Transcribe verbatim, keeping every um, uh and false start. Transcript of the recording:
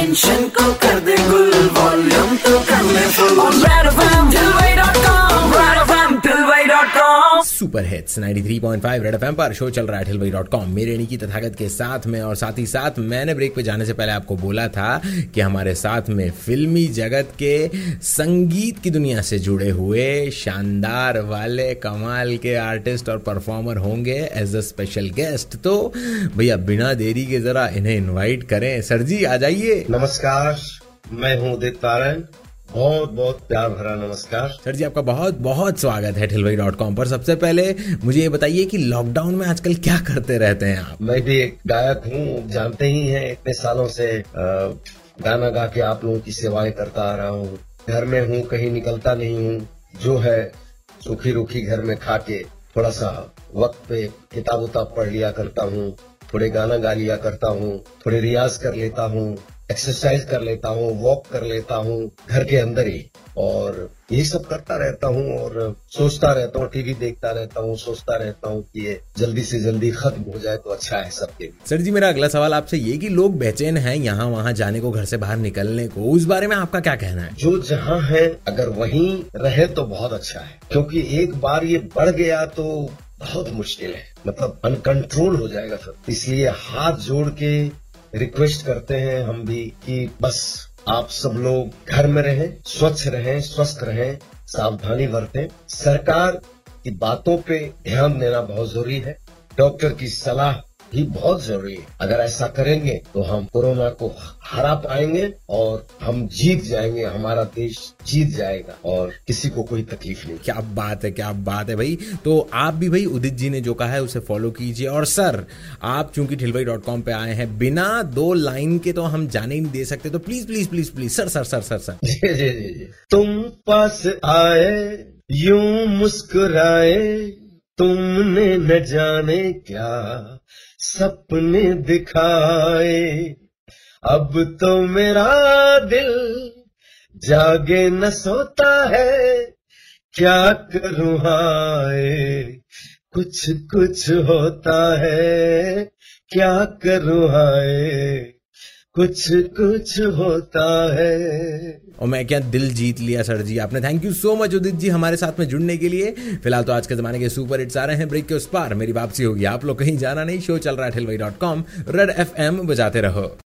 Tension को कर दे गुल, वॉल्यूम तो कर ले फुल। रेड एफएम थिलवाई डॉट कॉम, रेड एफएम थिलवाई डॉट कॉम। सुपर हिट्स तिरानवे पॉइंट पाँच रेड एफएम पर शो चल रहा है थिलवाई डॉट कॉम। मेरे निकी तथागत के साथ में, और साथ ही साथ मैंने ब्रेक पे जाने से पहले आपको बोला था कि हमारे साथ में फिल्मी जगत के, संगीत की दुनिया से जुड़े हुए शानदार वाले कमाल के आर्टिस्ट और परफॉर्मर होंगे एज अ स्पेशल गेस्ट। तो भैया बिना देरी के जरा इन्हें इन्वाइट करें। सर जी आ जाइए। नमस्कार, मैं हूँ उदित, बहुत बहुत प्यार भरा नमस्कार। सर जी आपका बहुत बहुत स्वागत है थिलवाई डॉट कॉम पर। सबसे पहले मुझे ये बताइए कि लॉकडाउन में आजकल क्या करते रहते हैं आप? मैं भी एक गायक हूँ, जानते ही हैं, इतने सालों से गाना गा के आप लोगों की सेवाएं करता आ रहा हूँ। घर में हूँ, कहीं निकलता नहीं हूँ, जो है सूखी रूखी घर में खा के थोड़ा सा वक्त पे किताब उताब पढ़ लिया करता हूँ, थोड़े गाना गा लिया करता हूँ, थोड़े रियाज कर लेता हूँ, एक्सरसाइज कर लेता हूँ, वॉक कर लेता हूँ घर के अंदर ही, और यही सब करता रहता हूँ और सोचता रहता हूँ, टीवी देखता रहता हूँ, सोचता रहता हूँ कि ये जल्दी से जल्दी खत्म हो जाए तो अच्छा है सबके लिए। सर जी मेरा अगला सवाल आपसे ये कि लोग बेचैन हैं यहाँ वहाँ जाने को, घर से बाहर निकलने को, उस बारे में आपका क्या कहना है? जो जहाँ है अगर वहीं रहे तो बहुत अच्छा है, क्योंकि एक बार ये बढ़ गया तो बहुत मुश्किल है, मतलब अनकंट्रोल हो जाएगा सब। इसलिए हाथ जोड़ के रिक्वेस्ट करते हैं हम भी कि बस आप सब लोग घर में रहें, स्वच्छ रहें, स्वस्थ रहें, सावधानी बरतें। सरकार की बातों पे ध्यान देना बहुत जरूरी है, डॉक्टर की सलाह भी बहुत जरूरी है। अगर ऐसा करेंगे तो हम कोरोना को हरा पाएंगे और हम जीत जाएंगे, हमारा देश जीत जाएगा और किसी को कोई तकलीफ नहीं। क्या बात है, क्या बात है भाई। तो आप भी भाई उदित जी ने जो कहा है उसे फॉलो कीजिए। और सर आप चूंकि थिलवाई डॉट कॉम पे आए हैं, बिना दो लाइन के तो हम जाने ही नहीं दे सकते, तो please please please please sir sir sir sir sir जी जी जी तुम पास आए यूं मुस्कुराए, तुमने न जाने क्या सपने दिखाए, अब तो मेरा दिल जागे न सोता है, क्या करूं हाय कुछ कुछ होता है, क्या करूं हाय कुछ कुछ होता है। और मैं क्या दिल जीत लिया सर जी आपने। Thank you so much Udit ji हमारे साथ में जुड़ने के लिए। फिलहाल तो आज के जमाने के सुपर हिट्स आ रहे हैं, ब्रेक के उस पार मेरी वापसी होगी। आप लोग कहीं जाना नहीं, शो चल रहा है थिलवाई dot com red F M, बजाते रहो।